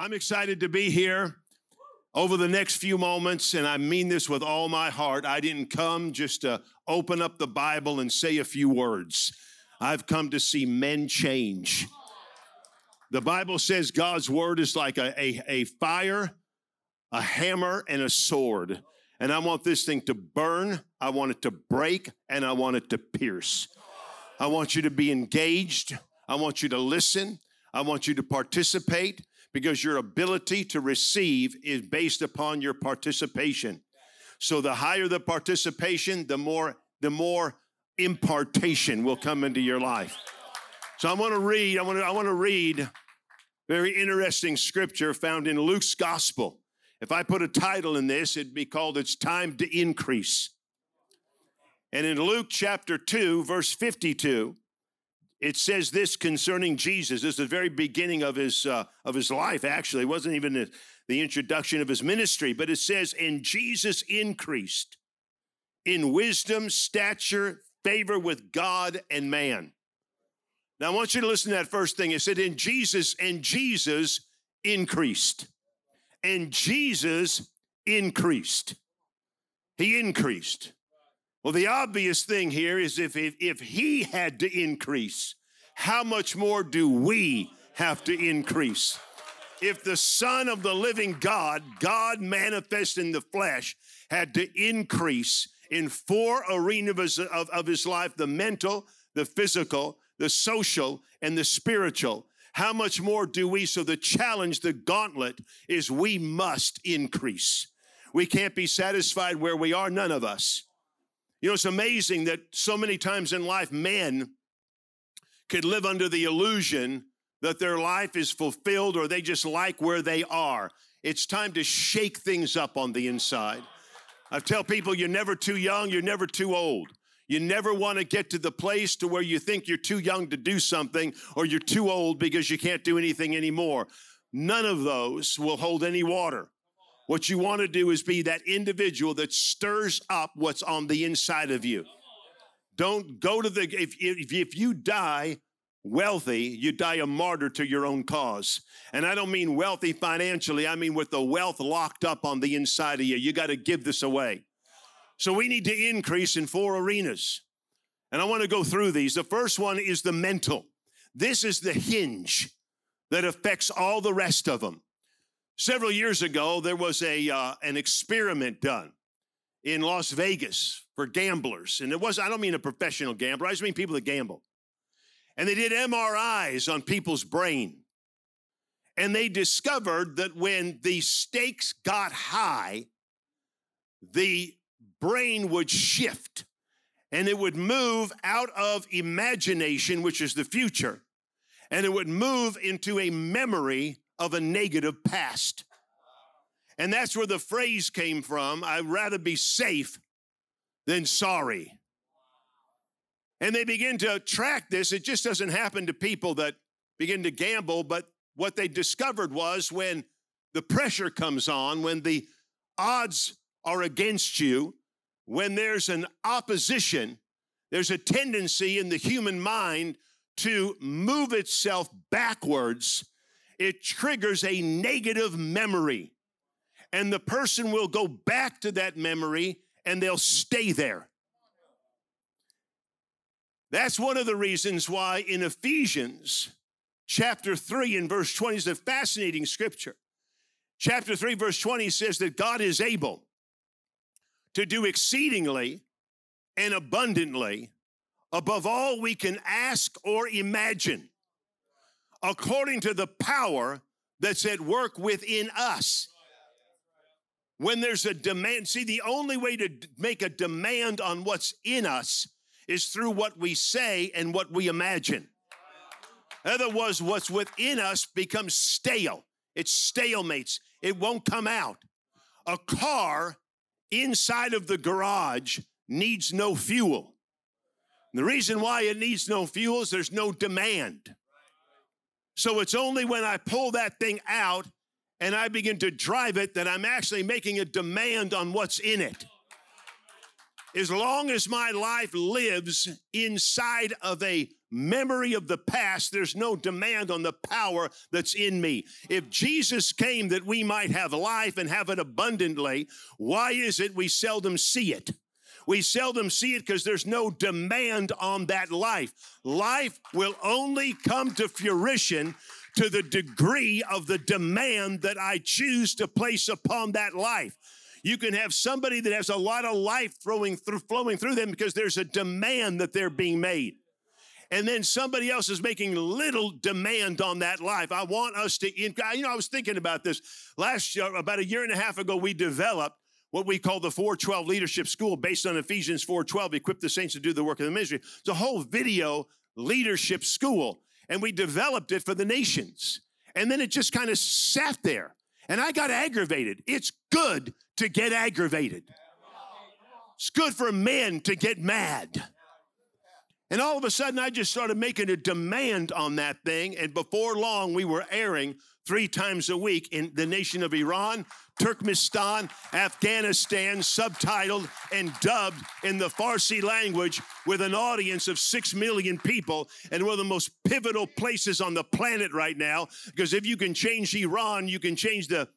I'm excited to be here over the next few moments, and I mean this with all my heart. I didn't come just to open up the Bible and say a few words. I've come to see men change. The Bible says God's word is like a fire, a hammer, and a sword. And I want this thing to burn, I want it to break, and I want it to pierce. I want you to be engaged. I want you to listen. I want you to participate, because your ability to receive is based upon your participation. So the higher the participation, the more impartation will come into your life. So I want to read very interesting scripture found in Luke's gospel. If I put a title in this, it'd be called, It's Time to Increase. And in Luke chapter 2, verse 52, it says this concerning Jesus. This is the very beginning of his life, actually. It wasn't even the introduction of his ministry, but it says, and Jesus increased in wisdom, stature, favor with God and man. Now, I want you to listen to that first thing. It said, and Jesus increased. And Jesus increased. He increased. Well, the obvious thing here is if he had to increase, how much more do we have to increase? If the Son of the living God, God manifest in the flesh, had to increase in four arenas of his life, the mental, the physical, the social, and the spiritual, how much more do we? So the challenge, the gauntlet, is we must increase. We can't be satisfied where we are, none of us. You know, it's amazing that so many times in life, men could live under the illusion that their life is fulfilled or they just like where they are. It's time to shake things up on the inside. I tell people, you're never too young, you're never too old. You never want to get to the place to where you think you're too young to do something or you're too old because you can't do anything anymore. None of those will hold any water. What you want to do is be that individual that stirs up what's on the inside of you. Don't go to the, if you die wealthy, you die a martyr to your own cause. And I don't mean wealthy financially, I mean with the wealth locked up on the inside of you. You got to give this away. So we need to increase in four arenas. And I want to go through these. The first one is the mental. This is the hinge that affects all the rest of them. Several years ago, there was an experiment done in Las Vegas for gamblers. And I don't mean a professional gambler, I just mean people that gamble. And they did MRIs on people's brain. And they discovered that when the stakes got high, the brain would shift and it would move out of imagination, which is the future, and it would move into a memory of a negative past. And that's where the phrase came from, I'd rather be safe than sorry. And they begin to track this. It just doesn't happen to people that begin to gamble, but what they discovered was when the pressure comes on, when the odds are against you, when there's an opposition, there's a tendency in the human mind to move itself backwards. It triggers a negative memory, and the person will go back to that memory and they'll stay there. That's one of the reasons why in Ephesians chapter 3 and verse 20 is a fascinating scripture. Chapter 3 verse 20 says that God is able to do exceedingly and abundantly above all we can ask or imagine, according to the power that's at work within us. When there's a demand, see, the only way to make a demand on what's in us is through what we say and what we imagine. Otherwise, what's within us becomes stale. It stalemates. It won't come out. A car inside of the garage needs no fuel. And the reason why it needs no fuel is there's no demand. So it's only when I pull that thing out and I begin to drive it that I'm actually making a demand on what's in it. As long as my life lives inside of a memory of the past. There's no demand on the power that's in me. If Jesus came that we might have life and have it abundantly, why is it we seldom see it? We seldom see it because there's no demand on that life. Life will only come to fruition to the degree of the demand that I choose to place upon that life. You can have somebody that has a lot of life flowing through them because there's a demand that they're being made. And then somebody else is making little demand on that life. I want us to, I was thinking about this. About a year and a half ago, we developed what we call the 412 Leadership School based on Ephesians 4:12, equip the saints to do the work of the ministry. It's a whole video leadership school. And we developed it for the nations. And then it just kind of sat there. And I got aggravated. It's good to get aggravated. It's good for men to get mad. And all of a sudden, I just started making a demand on that thing. And before long, we were airing 3 times a week in the nation of Iran, Turkmenistan, Afghanistan, subtitled and dubbed in the Farsi language with an audience of 6 million people, and one of the most pivotal places on the planet right now, because if you can change Iran, you can change the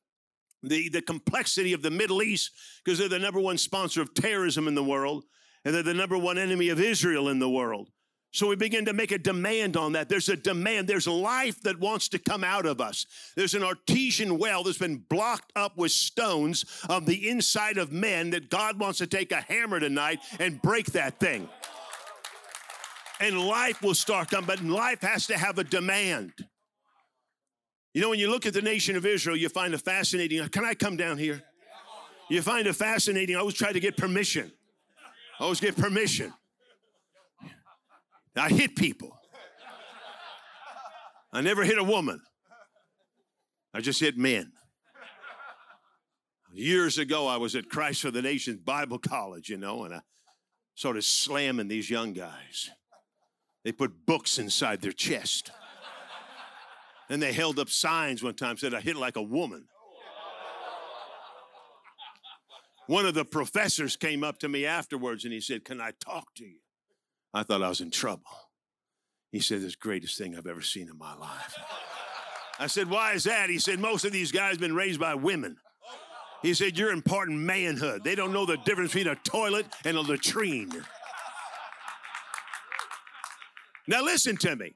complexity of the Middle East, because they're the #1 sponsor of terrorism in the world, and they're the #1 enemy of Israel in the world. So we begin to make a demand on that. There's a demand. There's life that wants to come out of us. There's an artesian well that's been blocked up with stones on the inside of men that God wants to take a hammer tonight and break that thing. And life will start coming, but life has to have a demand. You know, when you look at the nation of Israel, you find a fascinating, can I come down here? You find a fascinating, I always try to get permission. I always get permission. I hit people. I never hit a woman. I just hit men. Years ago, I was at Christ for the Nations Bible College, and I started slamming these young guys. They put books inside their chest. And they held up signs one time, said, I hit like a woman. One of the professors came up to me afterwards, and he said, can I talk to you? I thought I was in trouble. He said, this is the greatest thing I've ever seen in my life. I said, why is that? He said, most of these guys have been raised by women. He said, you're imparting manhood. They don't know the difference between a toilet and a latrine. Now listen to me.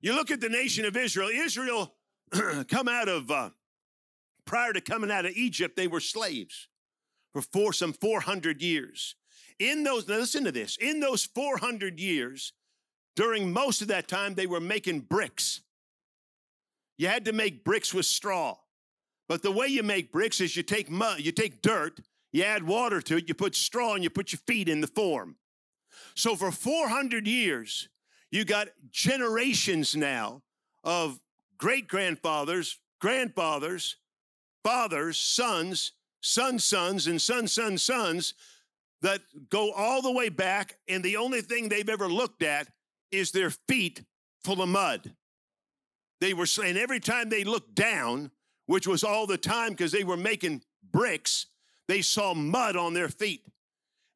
You look at the nation of Israel. Israel prior to coming out of Egypt, they were slaves for some 400 years. In those 400 years, during most of that time, they were making bricks. You had to make bricks with straw. But the way you make bricks is you take mud, you take dirt, you add water to it, you put straw, and you put your feet in the form. So for 400 years, you got generations now of great-grandfathers, grandfathers, fathers, sons, sons-sons, and sons-sons-sons, that go all the way back, and the only thing they've ever looked at is their feet full of mud. They were saying every time they looked down, which was all the time because they were making bricks, they saw mud on their feet.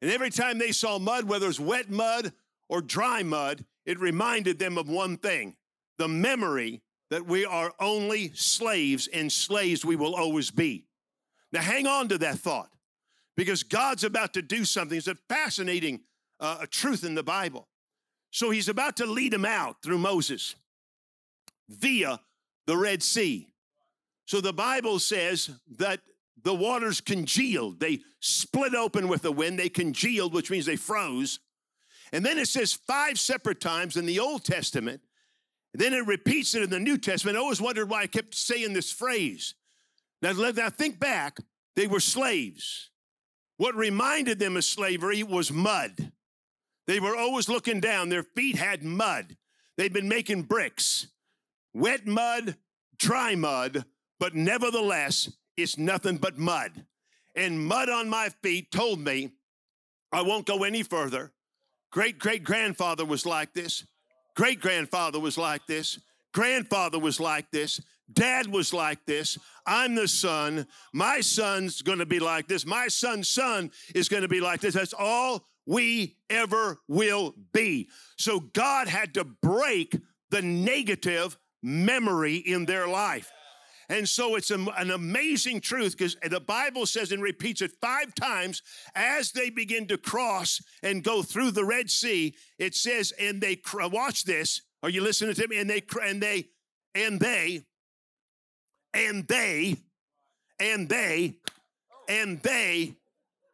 And every time they saw mud, whether it was wet mud or dry mud, it reminded them of one thing, the memory that we are only slaves, and slaves we will always be. Now hang on to that thought. Because God's about to do something. It's a fascinating truth in the Bible. So he's about to lead them out through Moses via the Red Sea. So the Bible says that the waters congealed. They split open with the wind. They congealed, which means they froze. And then it says 5 separate times in the Old Testament. And then it repeats it in the New Testament. I always wondered why I kept saying this phrase. Now think back. They were slaves. What reminded them of slavery was mud. They were always looking down. Their feet had mud. They'd been making bricks. Wet mud, dry mud, but nevertheless, it's nothing but mud. And mud on my feet told me, I won't go any further. Great-great-grandfather was like this. Great-grandfather was like this. Grandfather was like this. Dad was like this. I'm the son. My son's going to be like this. My son's son is going to be like this. That's all we ever will be. So God had to break the negative memory in their life. And so it's an amazing truth, because the Bible says and repeats it 5 times, as they begin to cross and go through the Red Sea, it says, and they, watch this, are you listening to me? And they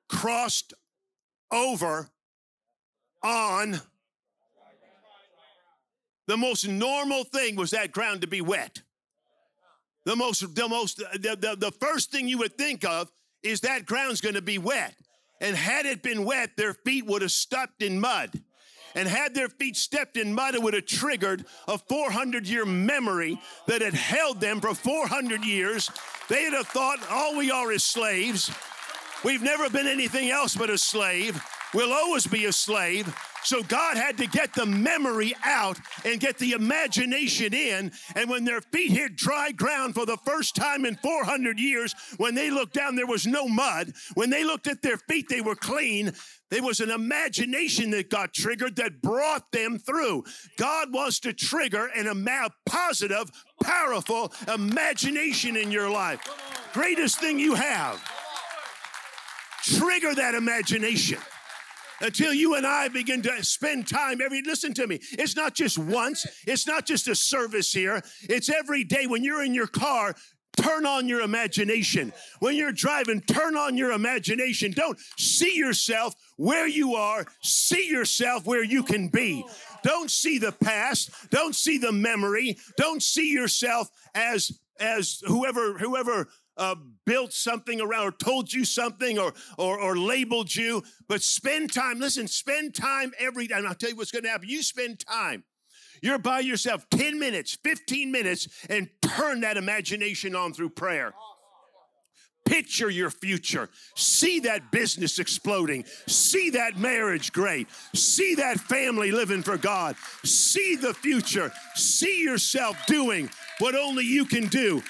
crossed over on the most normal thing was that ground to be wet. The first thing you would think of is that ground's going to be wet. And had it been wet, their feet would have stepped in mud. And had their feet stepped in mud, it would have triggered a 400-year memory that had held them for 400 years. They'd have thought, all we are is slaves. We've never been anything else but a slave. We'll always be a slave. So God had to get the memory out and get the imagination in. And when their feet hit dry ground for the first time in 400 years, when they looked down, there was no mud. When they looked at their feet, they were clean. There was an imagination that got triggered that brought them through. God wants to trigger a positive, powerful imagination in your life. Greatest thing you have. Trigger that imagination. Until you and I begin to spend time listen to me, it's not just once, it's not just a service here, it's every day. When you're in your car, turn on your imagination. When you're driving, turn on your imagination. Don't see yourself where you are, see yourself where you can be. Don't see the past, don't see the memory, don't see yourself as whoever built something around or told you something or labeled you, but spend time. Listen, spend time every day. And I'll tell you what's going to happen. You spend time. You're by yourself 10 minutes, 15 minutes, and turn that imagination on through prayer. Picture your future. See that business exploding. See that marriage great. See that family living for God. See the future. See yourself doing what only you can do.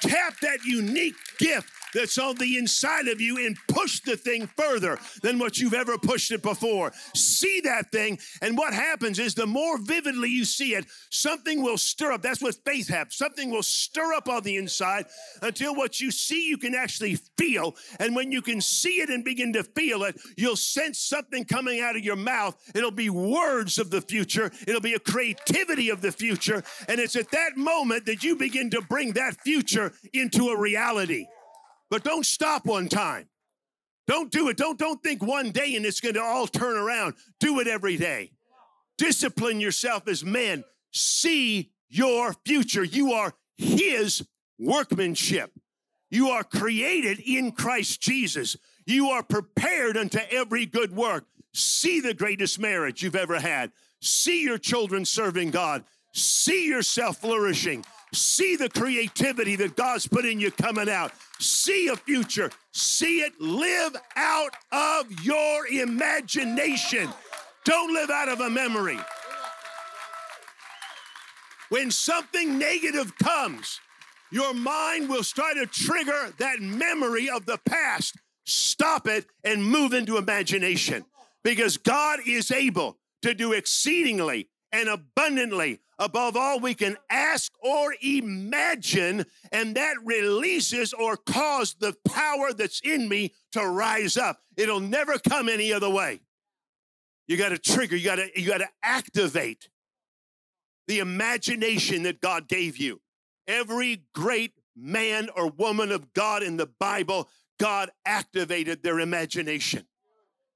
Tap that unique gift that's on the inside of you and push the thing further than what you've ever pushed it before. See that thing, and what happens is the more vividly you see it, something will stir up. That's what faith has. Something will stir up on the inside until what you see you can actually feel, and when you can see it and begin to feel it, you'll sense something coming out of your mouth. It'll be words of the future. It'll be a creativity of the future, and it's at that moment that you begin to bring that future into a reality. But don't stop one time. Don't do it. Don't think one day and it's going to all turn around. Do it every day. Discipline yourself as men. See your future. You are His workmanship. You are created in Christ Jesus. You are prepared unto every good work. See the greatest marriage you've ever had. See your children serving God. See yourself flourishing. See the creativity that God's put in you coming out. See a future. See it. Live out of your imagination. Don't live out of a memory. When something negative comes, your mind will try to trigger that memory of the past. Stop it and move into imagination, because God is able to do exceedingly and abundantly above all we can ask or imagine, and that releases or causes the power that's in me to rise up. It'll never come any other way. You got to trigger, you got to activate the imagination that God gave you. Every great man or woman of God in the Bible, God activated their imagination.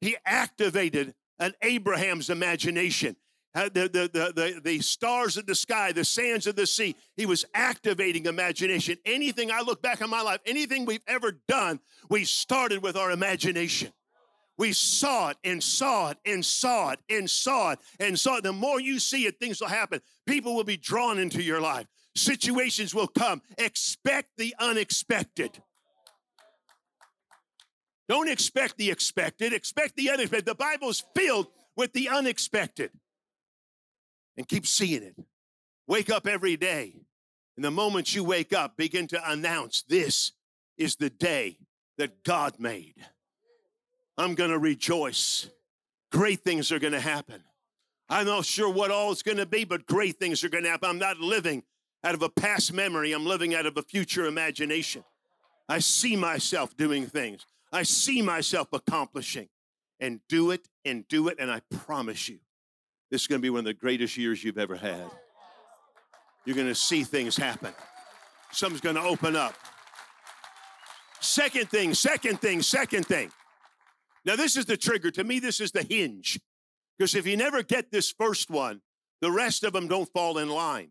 He activated an Abraham's imagination. The stars of the sky, the sands of the sea. He was activating imagination. Anything, I look back on my life, anything we've ever done, we started with our imagination. We saw it and saw it and saw it and saw it and saw it. The more you see it, things will happen. People will be drawn into your life. Situations will come. Expect the unexpected. Don't expect the expected. Expect the unexpected. The Bible is filled with the unexpected. And keep seeing it. Wake up every day. And the moment you wake up, begin to announce, this is the day that God made. I'm going to rejoice great things are going to happen. I'm not sure what all it's going to be, but great things are going to happen. I'm not living out of a past memory. I'm living out of a future imagination. I see myself doing things. I see myself accomplishing, and do it and do it. And I promise you, this is going to be one of the greatest years you've ever had. You're going to see things happen. Something's going to open up. Second thing, second thing, second thing. Now, this is the trigger. To me, this is the hinge. Because if you never get this first one, the rest of them don't fall in line.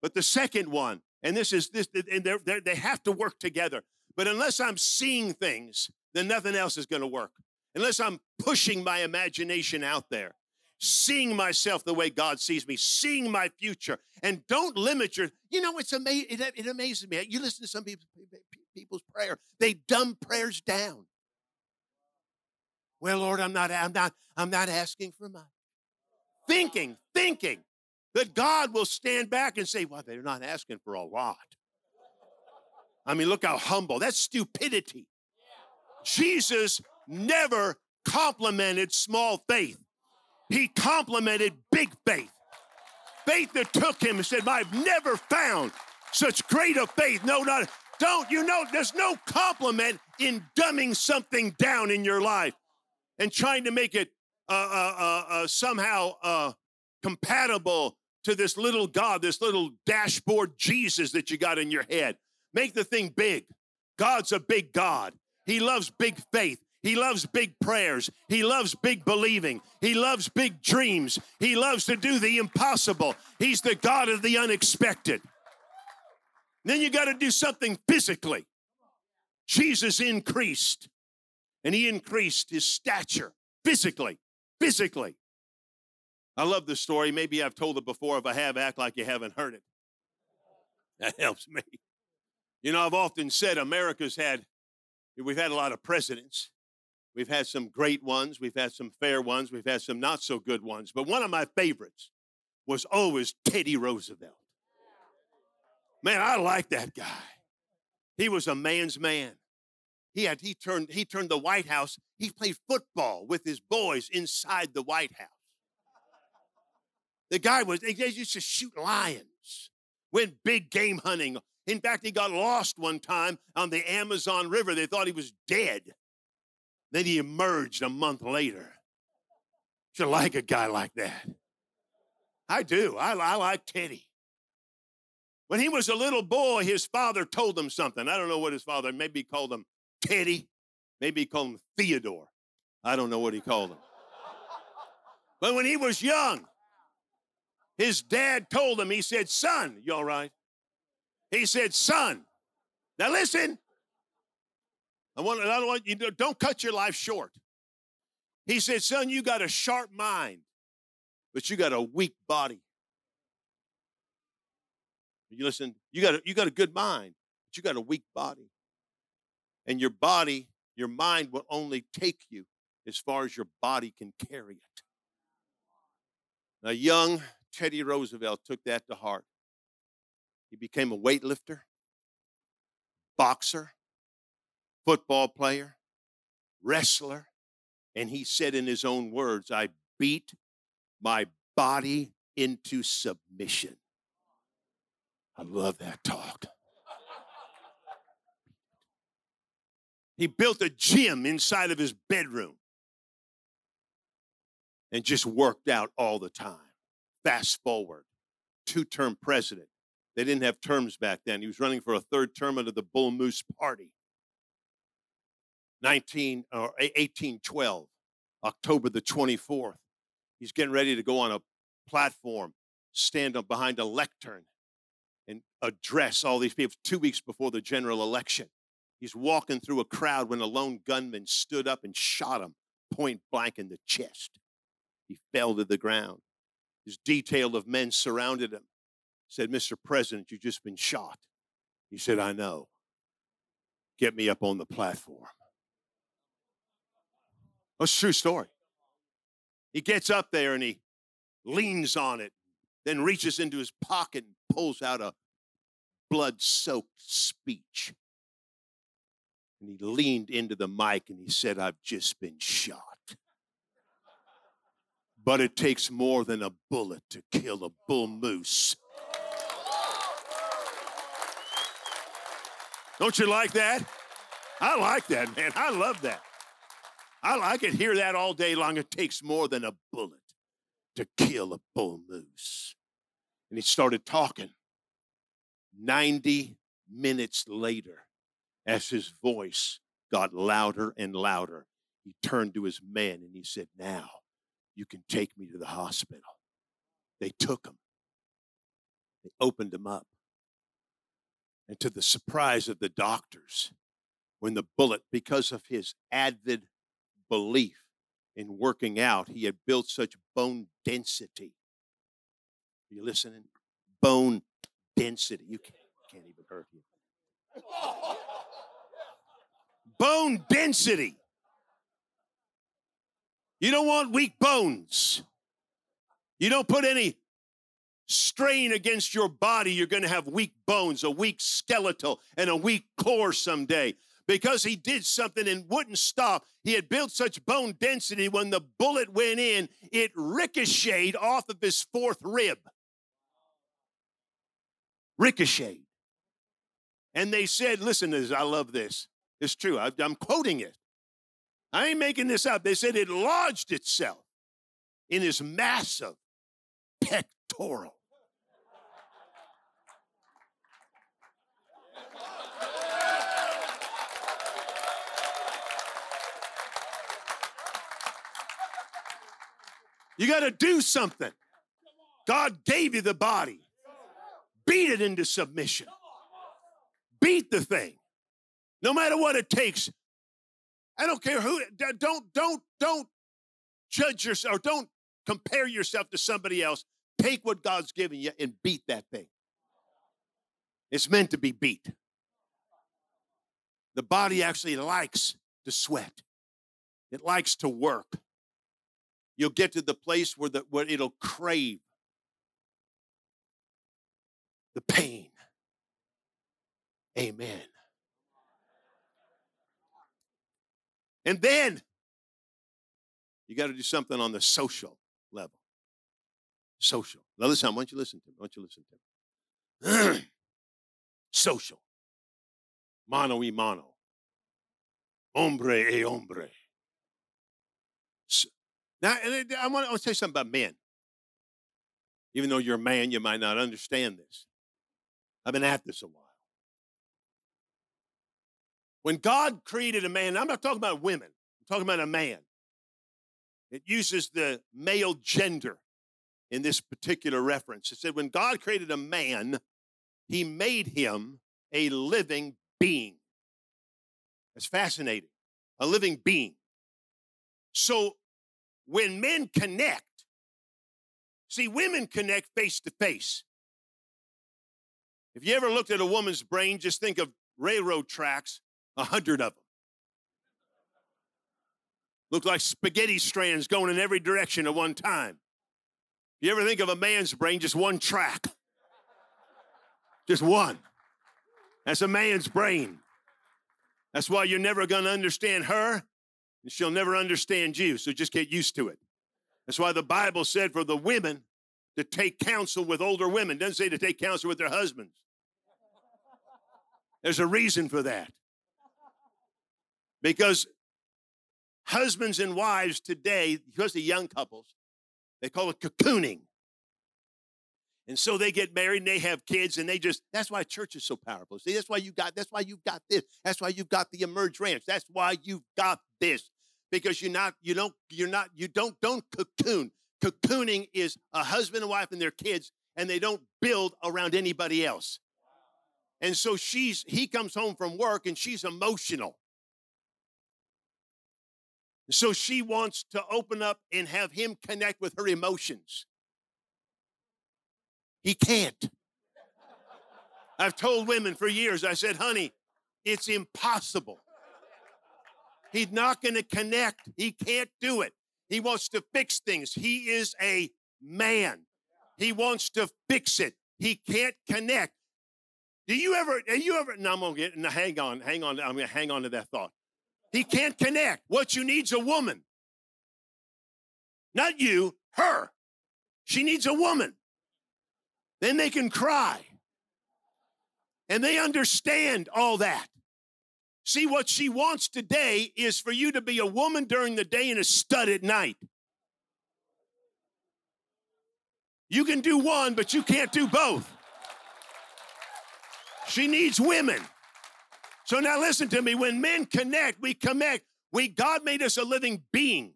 But the second one, and this is this, and they have to work together. But unless I'm seeing things, then nothing else is going to work. Unless I'm pushing my imagination out there, seeing myself the way God sees me, seeing my future, and don't limit your. You know, it's it amazes me. You listen to some people's prayer; they dumb prayers down. Well, Lord, I'm not asking for much. Thinking that God will stand back and say, well, they're not asking for a lot. I mean, look how humble. That's stupidity. Jesus never complimented small faith. He complimented big faith. Faith that took him and said, I've never found such great a faith. No, not. Don't, you know, there's no compliment in dumbing something down in your life and trying to make it somehow compatible to this little God, this little dashboard Jesus that you got in your head. Make the thing big. God's a big God. He loves big faith. He loves big prayers. He loves big believing. He loves big dreams. He loves to do the impossible. He's the God of the unexpected. Then you got to do something physically. Jesus increased, and he increased his stature physically. I love the story. Maybe I've told it before. If I have, act like you haven't heard it. That helps me. You know, I've often said we've had a lot of presidents. We've had some great ones. We've had some fair ones. We've had some not so good ones. But one of my favorites was always Teddy Roosevelt. Man, I like that guy. He was a man's man. He turned the White House. He played football with his boys inside the White House. The guy they used to shoot lions, went big game hunting. In fact, he got lost one time on the Amazon River. They thought he was dead. Then he emerged a month later. You like a guy like that? I do. I like Teddy. When he was a little boy, his father told him something. I don't know what his father, maybe he called him Teddy. Maybe he called him Theodore. I don't know what he called him. But when he was young, his dad told him, he said, son, you all right? He said, son, now listen. Don't cut your life short. He said, son, you got a sharp mind, but you got a weak body. You listen, you got a good mind, but you got a weak body. And your body, your mind will only take you as far as your body can carry it. Now, young Teddy Roosevelt took that to heart. He became a weightlifter, boxer, football player, wrestler. And he said in his own words, I beat my body into submission. I love that talk. He built a gym inside of his bedroom and just worked out all the time. Fast forward, two-term president. They didn't have terms back then. He was running for a third term under the Bull Moose Party. 1812, October the 24th. He's getting ready to go on a platform, stand up behind a lectern, and address all these people 2 weeks before the general election. He's walking through a crowd when a lone gunman stood up and shot him point blank in the chest. He fell to the ground. His detail of men surrounded him, said, Mr. President, you've just been shot. He said, I know. Get me up on the platform. That's a true story. He gets up there and he leans on it, then reaches into his pocket and pulls out a blood-soaked speech. And he leaned into the mic and he said, I've just been shot. But it takes more than a bullet to kill a bull moose. Don't you like that? I like that, man. I love that. I could hear that all day long. It takes more than a bullet to kill a bull moose. And he started talking. 90 minutes later, as his voice got louder and louder, he turned to his men and he said, "Now you can take me to the hospital." They took him. They opened him up. And to the surprise of the doctors, when the bullet, because of his avid belief in working out, he had built such bone density. Are you listening? Bone density. You can't even hurt you. Bone density. You don't want weak bones. You don't put any strain against your body. You're going to have weak bones, a weak skeletal, and a weak core someday. Because he did something and wouldn't stop, he had built such bone density, when the bullet went in, it ricocheted off of his fourth rib. Ricocheted. And they said, listen to this, I love this. It's true, I'm quoting it. I ain't making this up. They said it lodged itself in his massive pectoral. You got to do something. God gave you the body. Beat it into submission. Beat the thing. No matter what it takes. I don't care who, don't judge yourself or don't compare yourself to somebody else. Take what God's given you and beat that thing. It's meant to be beat. The body actually likes to sweat. It likes to work. You'll get to the place where it'll crave the pain. Amen. And then you got to do something on the social level. Social. Now listen, I want you to listen to me. Social. Mano y mano. Hombre y hombre. Now, and I want to say something about men. Even though you're a man, you might not understand this. I've been at this a while. When God created a man, I'm not talking about women. I'm talking about a man. It uses the male gender in this particular reference. It said when God created a man, he made him a living being. That's fascinating. A living being. So when men connect, see, women connect face to face. If you ever looked at a woman's brain, just think of railroad tracks. 100 of them. Look like spaghetti strands going in every direction at one time. You ever think of a man's brain, just one track? Just one. That's a man's brain. That's why you're never going to understand her, and she'll never understand you, so just get used to it. That's why the Bible said for the women to take counsel with older women. It doesn't say to take counsel with their husbands. There's a reason for that. Because husbands and wives today, especially young couples, they call it cocooning. And so they get married and they have kids and that's why church is so powerful. See, that's why you've got this. That's why you've got the Emerge Ranch. That's why you've got this. Because you don't cocoon. Cocooning is a husband and wife and their kids, and they don't build around anybody else. And so he comes home from work and she's emotional. So she wants to open up and have him connect with her emotions. He can't. I've told women for years, I said, honey, it's impossible. He's not going to connect. He can't do it. He wants to fix things. He is a man. He wants to fix it. He can't connect. I'm going to hang on to that thought. He can't connect. What you need's a woman. Not you. her. She needs a woman. Then they can cry. And they understand all that. See, what she wants today is for you to be a woman during the day and a stud at night. You can do one, but you can't do both. She needs women. So now listen to me. When men connect, we connect. God made us a living being.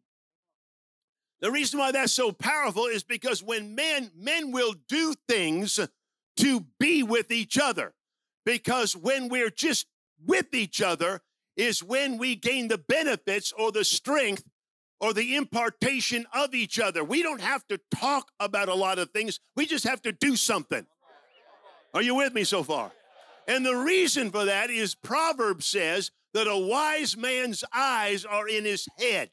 The reason why that's so powerful is because when men will do things to be with each other. Because when we're just with each other is when we gain the benefits or the strength or the impartation of each other. We don't have to talk about a lot of things. We just have to do something. Are you with me so far? And the reason for that is Proverbs says that a wise man's eyes are in his head.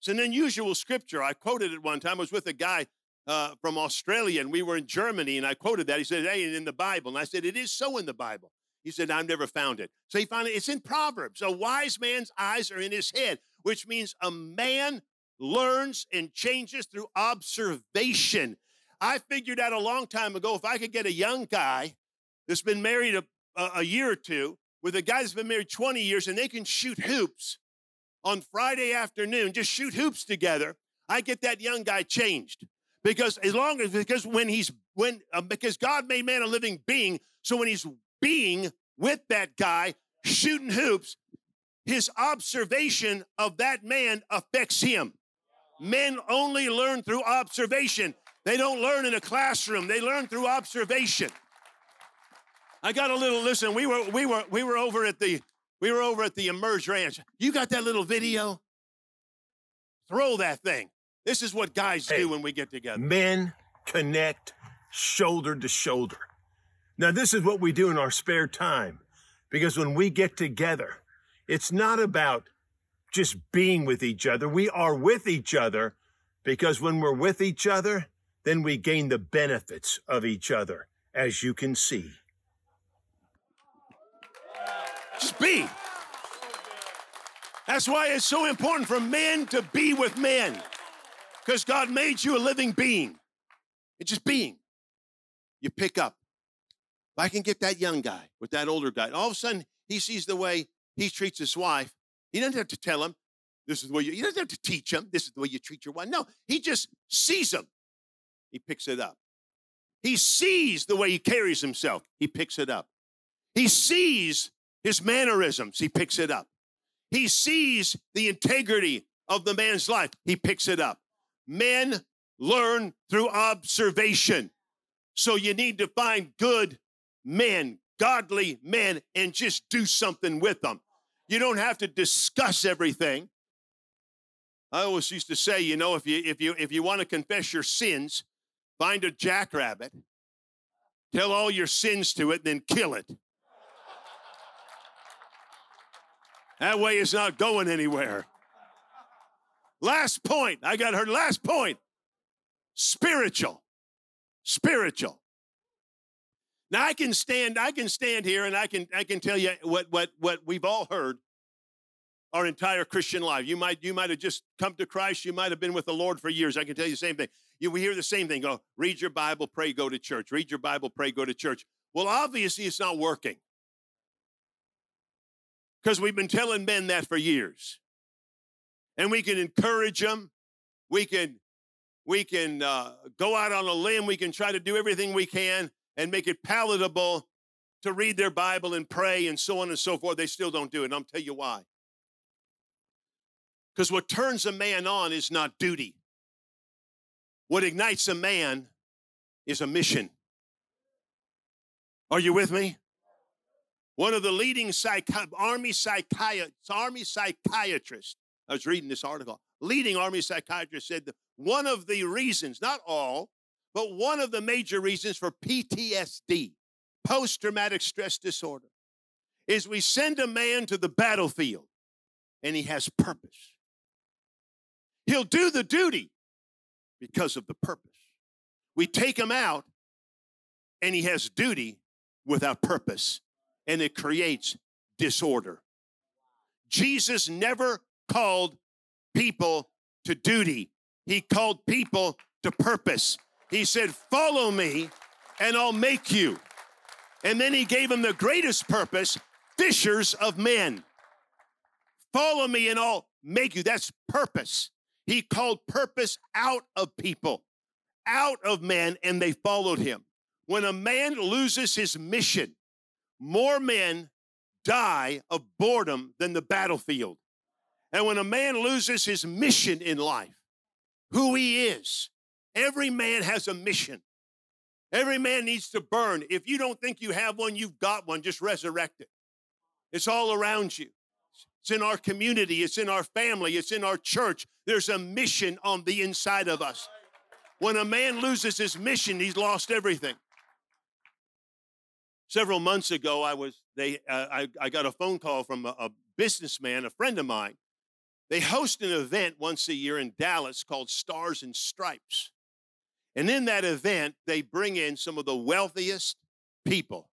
It's an unusual scripture. I quoted it one time. I was with a guy from Australia, and we were in Germany, and I quoted that. He said, "Hey, in the Bible." And I said, "It is so in the Bible." He said, "I've never found it." So he found it. It's in Proverbs. A wise man's eyes are in his head, which means a man learns and changes through observation. I figured out a long time ago, if I could get a young guy that's been married a year or two with a guy that's been married 20 years, and they can shoot hoops on Friday afternoon, just shoot hoops together, I get that young guy changed. Because as long as, because God made man a living being, so when he's being with that guy, shooting hoops, his observation of that man affects him. Men only learn through observation. They don't learn in a classroom. They learn through observation. I got a little, listen, we were over at the Emerge Ranch. You got that little video? Throw that thing. This is what guys do when we get together. Men connect shoulder to shoulder. Now, this is what we do in our spare time, because when we get together, it's not about just being with each other. We are with each other, because when we're with each other, then we gain the benefits of each other, as you can see. Just be. That's why it's so important for men to be with men, because God made you a living being. It's just being. You pick up. If I can get that young guy with that older guy, all of a sudden he sees the way he treats his wife. He doesn't have to tell him, this is the way he doesn't have to teach him, this is the way you treat your wife. No, he just sees him. He picks it up. He sees the way he carries himself. He picks it up. He sees his mannerisms. He picks it up. He sees the integrity of the man's life. He picks it up. Men learn through observation. So you need to find good men, godly men, and just do something with them. You don't have to discuss everything. I always used to say, you know, if you want to confess your sins, find a jackrabbit, tell all your sins to it, then kill it. That way it's not going anywhere. Last point. I got her last point. Spiritual. Spiritual. Now I can stand here and I can tell you what we've all heard our entire Christian life. You might have just come to Christ, you might have been with the Lord for years. I can tell you the same thing. We hear the same thing. Go, read your Bible, pray, go to church. Read your Bible, pray, go to church. Well, obviously it's not working. Because we've been telling men that for years. And we can encourage them. We can go out on a limb, we can try to do everything we can and make it palatable to read their Bible and pray and so on and so forth. They still don't do it. And I'll tell you why. Because what turns a man on is not duty. What ignites a man is a mission. Are you with me? One of the leading Army psychiatrists, I was reading this article, leading Army psychiatrist said that one of the reasons, not all, but one of the major reasons for PTSD, post-traumatic stress disorder, is we send a man to the battlefield and he has purpose. He'll do the duty because of the purpose. We take him out and he has duty without purpose, and it creates disorder. Jesus never called people to duty. He called people to purpose. He said, follow me and I'll make you. And then he gave them the greatest purpose, fishers of men. Follow me and I'll make you. That's purpose. He called purpose out of people, out of men, and they followed him. When a man loses his mission, more men die of boredom than the battlefield. And when a man loses his mission in life, who he is, every man has a mission. Every man needs to burn. If you don't think you have one, you've got one. Just resurrect it. It's all around you. It's in our community. It's in our family. It's in our church. There's a mission on the inside of us. When a man loses his mission, he's lost everything. Several months ago, I got a phone call from a businessman, a friend of mine. They host an event once a year in Dallas called Stars and Stripes. And in that event, they bring in some of the wealthiest people.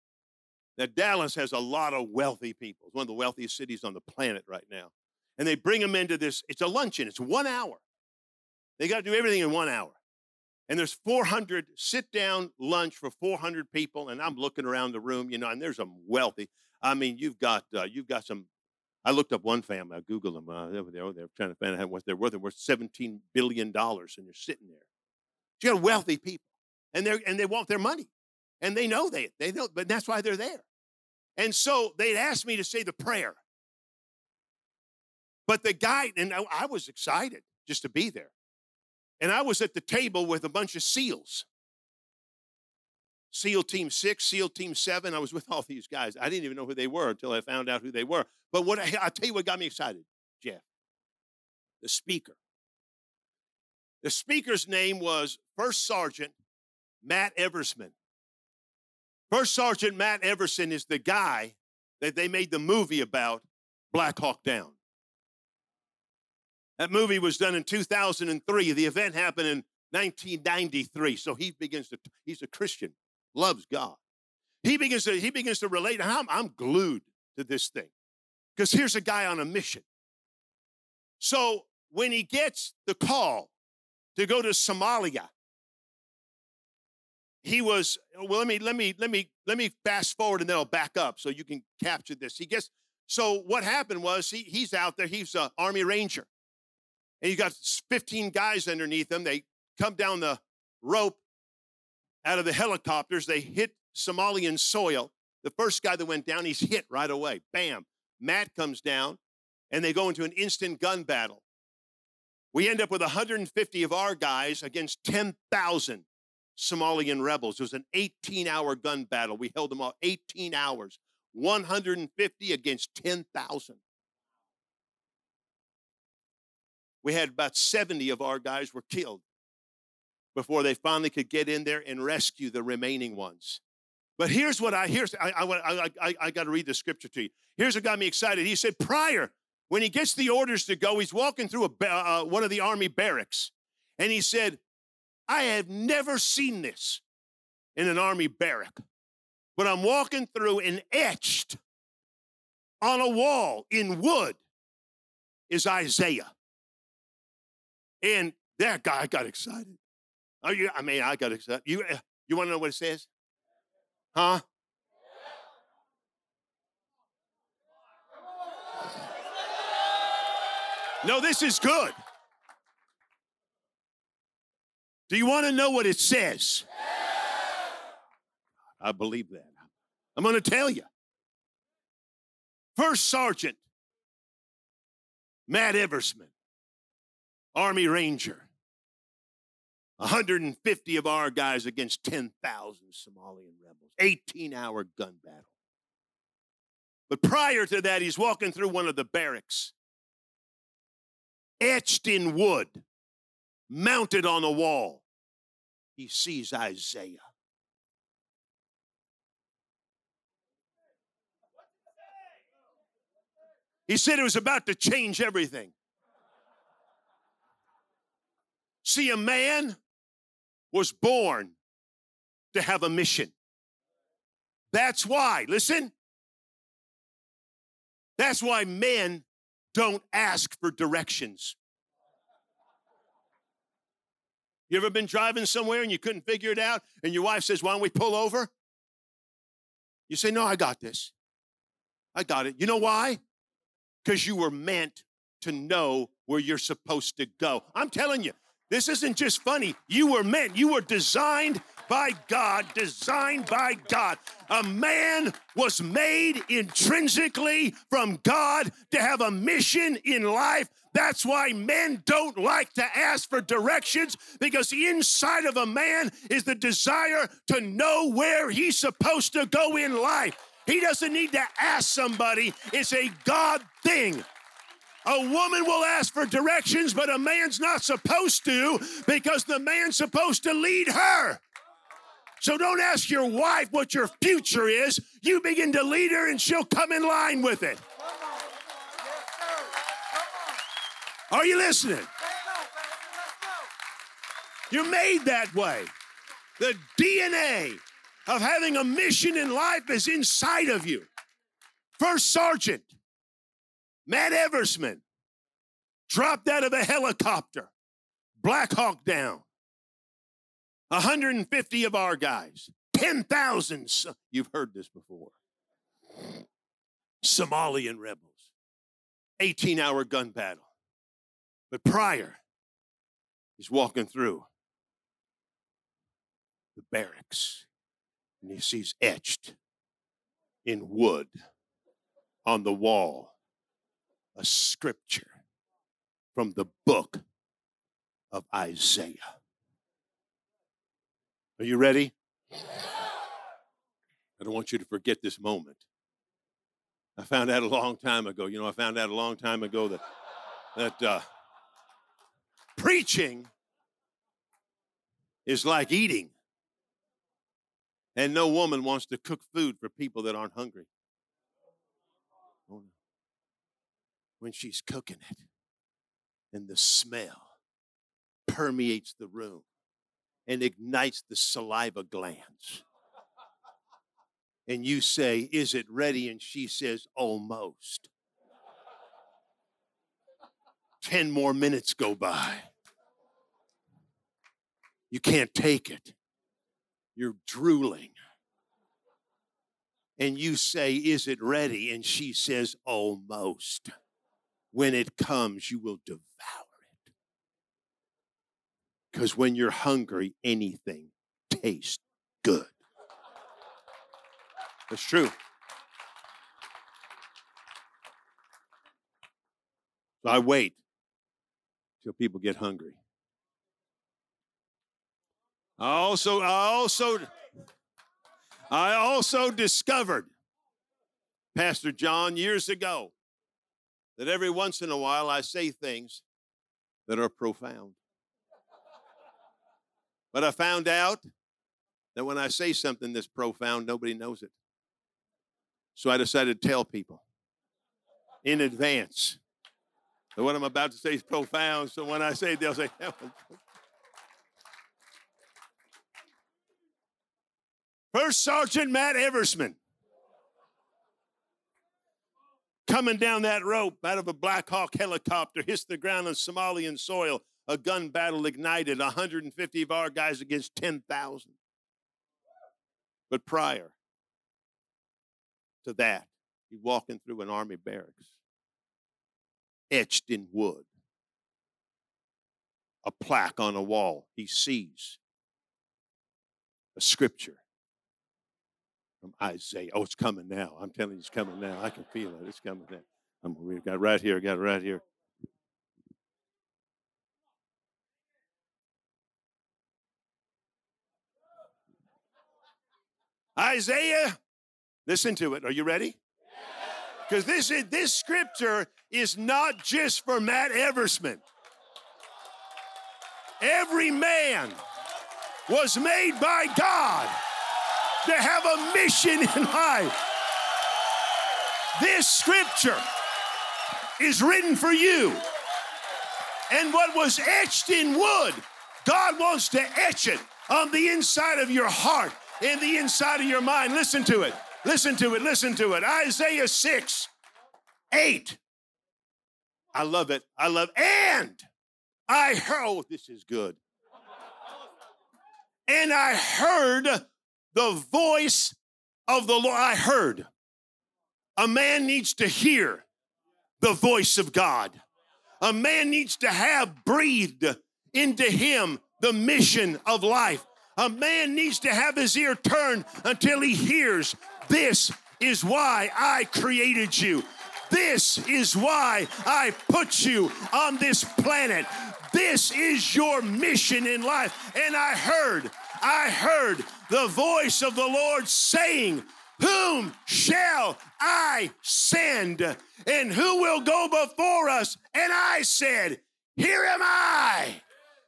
Now, Dallas has a lot of wealthy people. It's one of the wealthiest cities on the planet right now. And they bring them into this. It's a luncheon. It's 1 hour. They got to do everything in 1 hour. And there's 400 sit-down lunch for 400 people. And I'm looking around the room, you know, and there's some wealthy. I mean, you've got some. I looked up one family. I Googled them. They're trying to find out what they're worth. They're worth $17 billion, and you're sitting there. You got wealthy people, and they want their money, and they know that. They don't, but that's why they're there. And so they'd asked me to say the prayer. But the guy, and I was excited just to be there. And I was at the table with a bunch of SEALs. SEAL Team 6, SEAL Team 7. I was with all these guys. I didn't even know who they were until I found out who they were. But what I'll tell you what got me excited, Jeff, the speaker. The speaker's name was First Sergeant Matt Eversman. First Sergeant Matt Eversman is the guy that they made the movie about, Black Hawk Down. That movie was done in 2003. The event happened in 1993. So he begins to, he's a Christian, loves God. He begins to relate. I'm glued to this thing because here's a guy on a mission. So when he gets the call to go to Somalia, he was, well, let me fast forward and then I'll back up so you can capture this. So what happened was he's out there. He's an Army Ranger. And he's got 15 guys underneath him. They come down the rope out of the helicopters. They hit Somalian soil. The first guy that went down, he's hit right away. Bam. Matt comes down, and they go into an instant gun battle. We end up with 150 of our guys against 10,000 Somalian rebels. It was an 18-hour gun battle. We held them all 18 hours, 150 against 10,000. We had about 70 of our guys were killed before they finally could get in there and rescue the remaining ones. But here's what I got to read the scripture to you. Here's what got me excited. He said, prior, when he gets the orders to go, he's walking through one of the Army barracks, and he said, I have never seen this in an Army barrack, but I'm walking through and etched on a wall in wood is Isaiah. And that guy got excited. I got excited. You want to know what it says? Huh? No, this is good. Do you want to know what it says? I believe that. I'm going to tell you. First Sergeant Matt Eversman, Army Ranger, 150 of our guys against 10,000 Somalian rebels, 18-hour gun battle. But prior to that, he's walking through one of the barracks, etched in wood, mounted on a wall. He sees Isaiah. He said it was about to change everything. See, a man was born to have a mission. That's why, listen, that's why men don't ask for directions. You ever been driving somewhere and you couldn't figure it out and your wife says, why don't we pull over? You say, no, I got this. I got it. You know why? Because you were meant to know where you're supposed to go. I'm telling you, this isn't just funny. You were meant. You were designed by God, designed by God. A man was made intrinsically from God to have a mission in life. That's why men don't like to ask for directions, because inside of a man is the desire to know where he's supposed to go in life. He doesn't need to ask somebody. It's a God thing. A woman will ask for directions, but a man's not supposed to, because the man's supposed to lead her. So don't ask your wife what your future is. You begin to lead her, and she'll come in line with it. Are you listening? You're made that way. The DNA of having a mission in life is inside of you. First Sergeant Matt Eversman dropped out of a helicopter, Black Hawk Down. 150 of our guys, 10,000, you've heard this before, Somalian rebels, 18-hour gun battle. But prior, he's walking through the barracks, and he sees etched in wood on the wall a scripture from the book of Isaiah. Are you ready? I don't want you to forget this moment. I found out a long time ago. You know, I found out a long time ago that preaching is like eating. And no woman wants to cook food for people that aren't hungry. When she's cooking it, and the smell permeates the room, and ignites the saliva glands. And you say, is it ready? And she says, almost. 10 more minutes go by. You can't take it. You're drooling. And you say, is it ready? And she says, almost. When it comes, you will devour. Because when you're hungry, anything tastes good. That's true. So I wait till people get hungry. I also discovered, Pastor John, years ago, that every once in a while I say things that are profound. But I found out that when I say something that's profound, nobody knows it. So I decided to tell people in advance that what I'm about to say is profound. So when I say it, they'll say, First Sergeant Matt Eversman coming down that rope out of a Black Hawk helicopter, hits the ground on Somalian soil. A gun battle ignited, 150 of our guys against 10,000. But prior to that, he's walking through an army barracks, etched in wood, a plaque on a wall. He sees a scripture from Isaiah. Oh, it's coming now. I'm telling you, it's coming now. I can feel it. It's coming now. We've got it right here. Got it right here. Isaiah, listen to it. Are you ready? Because this scripture is not just for Matt Eversman. Every man was made by God to have a mission in life. This scripture is written for you. And what was etched in wood, God wants to etch it on the inside of your heart. In the inside of your mind, listen to it, listen to it, listen to it. Isaiah 6:8. I love it. And I heard, oh, this is good. And I heard the voice of the Lord. I heard. A man needs to hear the voice of God. A man needs to have breathed into him the mission of life. A man needs to have his ear turned until he hears, this is why I created you. This is why I put you on this planet. This is your mission in life. And I heard the voice of the Lord saying, whom shall I send? And who will go before us? And I said, here am I.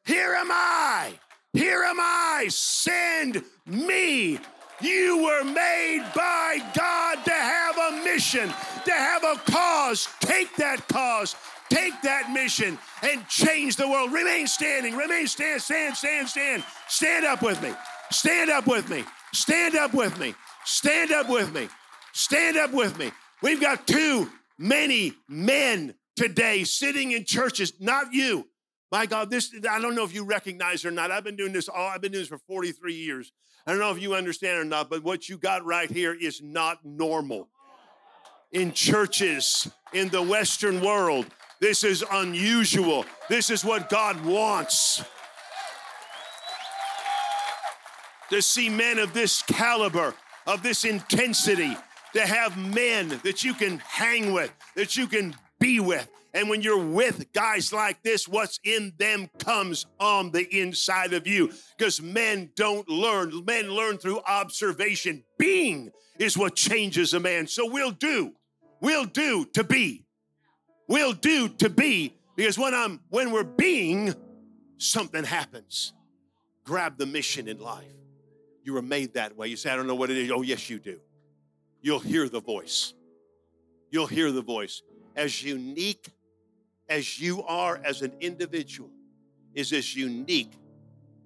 Here am I. Here am I. Send me. You were made by God to have a mission, to have a cause. Take that cause. Take that mission and change the world. Remain standing. Remain stand. Stand up with me. Stand up with me. Stand up with me. Stand up with me. Stand up with me. We've got too many men today sitting in churches. Not you. My God, this, I don't know if you recognize it or not. I've been doing this for 43 years. I don't know if you understand or not, but what you got right here is not normal. In churches, in the Western world, this is unusual. This is what God wants. To see men of this caliber, of this intensity, to have men that you can hang with, that you can be with. And when you're with guys like this, what's in them comes on the inside of you. Because men don't learn. Men learn through observation. Being is what changes a man. So we'll do to be. We'll do to be, because when we're being, something happens. Grab the mission in life. You were made that way. You say, I don't know what it is. Oh, yes, you do. You'll hear the voice. You'll hear the voice. As unique as you are as an individual is as unique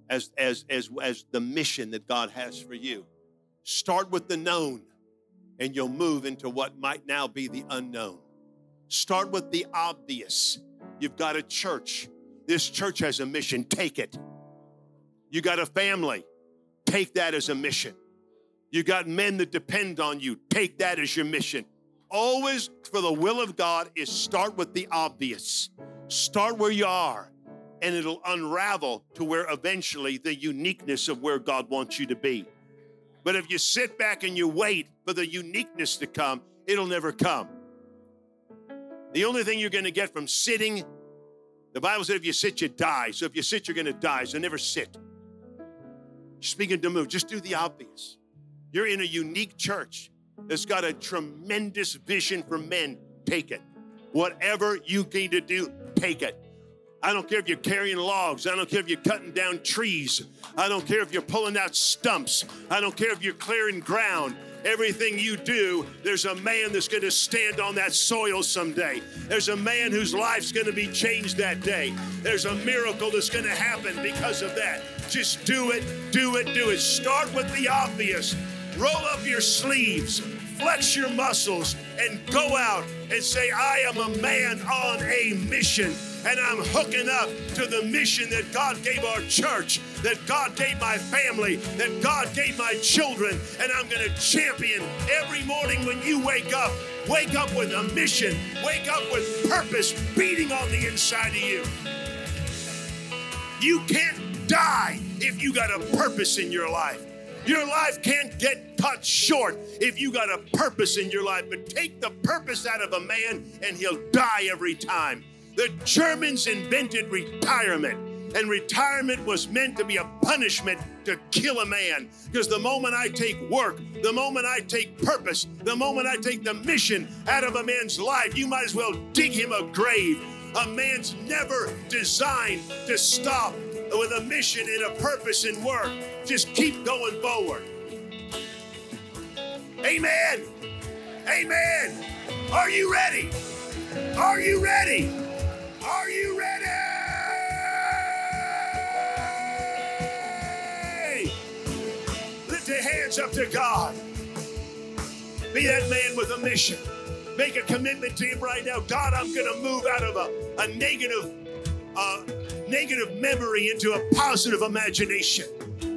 as the mission that God has for you. Start with the known, and you'll move into what might now be the unknown. Start with the obvious. You've got a church. This church has a mission. Take it. You got a family. Take that as a mission. You got men that depend on you. Take that as your mission. Always, for the will of God, is start with the obvious. Start where you are, and it'll unravel to where eventually the uniqueness of where God wants you to be. But if you sit back and you wait for the uniqueness to come, it'll never come. The only thing you're going to get from sitting, the Bible said if you sit, you die. So if you sit, you're going to die. So never sit. Speaking to move, just do the obvious. You're in a unique church that's got a tremendous vision for men. Take it. Whatever you need to do, take it. I don't care if you're carrying logs. I don't care if you're cutting down trees. I don't care if you're pulling out stumps. I don't care if you're clearing ground. Everything you do, there's a man that's going to stand on that soil someday. There's a man whose life's going to be changed that day. There's a miracle that's going to happen because of that. Just do it, do it, do it. Start with the obvious. Roll up your sleeves, flex your muscles, and go out and say, I am a man on a mission, and I'm hooking up to the mission that God gave our church, that God gave my family, that God gave my children, and I'm going to champion every morning when you wake up. Wake up with a mission. Wake up with purpose beating on the inside of you. You can't die if you got a purpose in your life. Your life can't get cut short if you got a purpose in your life. But take the purpose out of a man and he'll die every time. The Germans invented retirement, and retirement was meant to be a punishment to kill a man. Because the moment I take work, the moment I take purpose, the moment I take the mission out of a man's life, you might as well dig him a grave. A man's never designed to stop with a mission and a purpose in work. Just keep going forward. Amen. Amen. Are you ready? Are you ready? Are you ready? Lift your hands up to God. Be that man with a mission. Make a commitment to him right now. God, I'm going to move out of a negative memory into a positive imagination.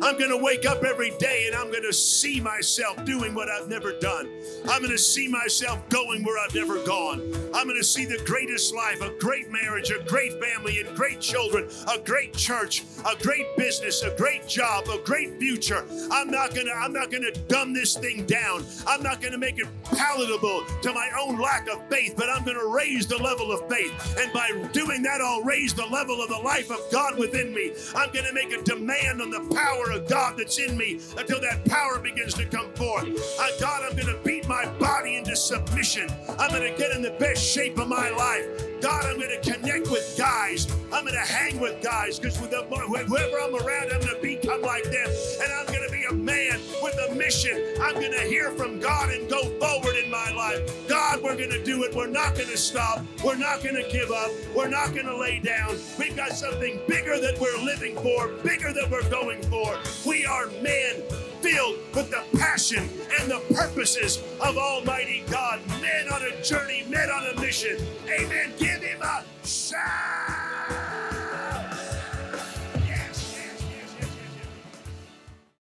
I'm going to wake up every day and I'm going to see myself doing what I've never done. I'm going to see myself going where I've never gone. I'm going to see the greatest life, a great marriage, a great family, and great children, a great church, a great business, a great job, a great future. I'm not going to dumb this thing down. I'm not going to make it palatable to my own lack of faith, but I'm going to raise the level of faith. And by doing that, I'll raise the level of the life of God within me. I'm going to make a demand on the power of God that's in me until that power begins to come forth. God, I'm going to beat my body into submission. I'm going to get in the best shape of my life. God, I'm going to connect with guys. I'm going to hang with guys, because whoever I'm around, I'm going to become like them. And I'm going to be a man with a mission. I'm going to hear from God and go forward in my life. God, we're going to do it. We're not going to stop. We're not going to give up. We're not going to lay down. We've got something bigger that we're living for, bigger that we're going for. We are men filled with the passion and the purposes of Almighty God. Men on a journey, men on a mission. Amen.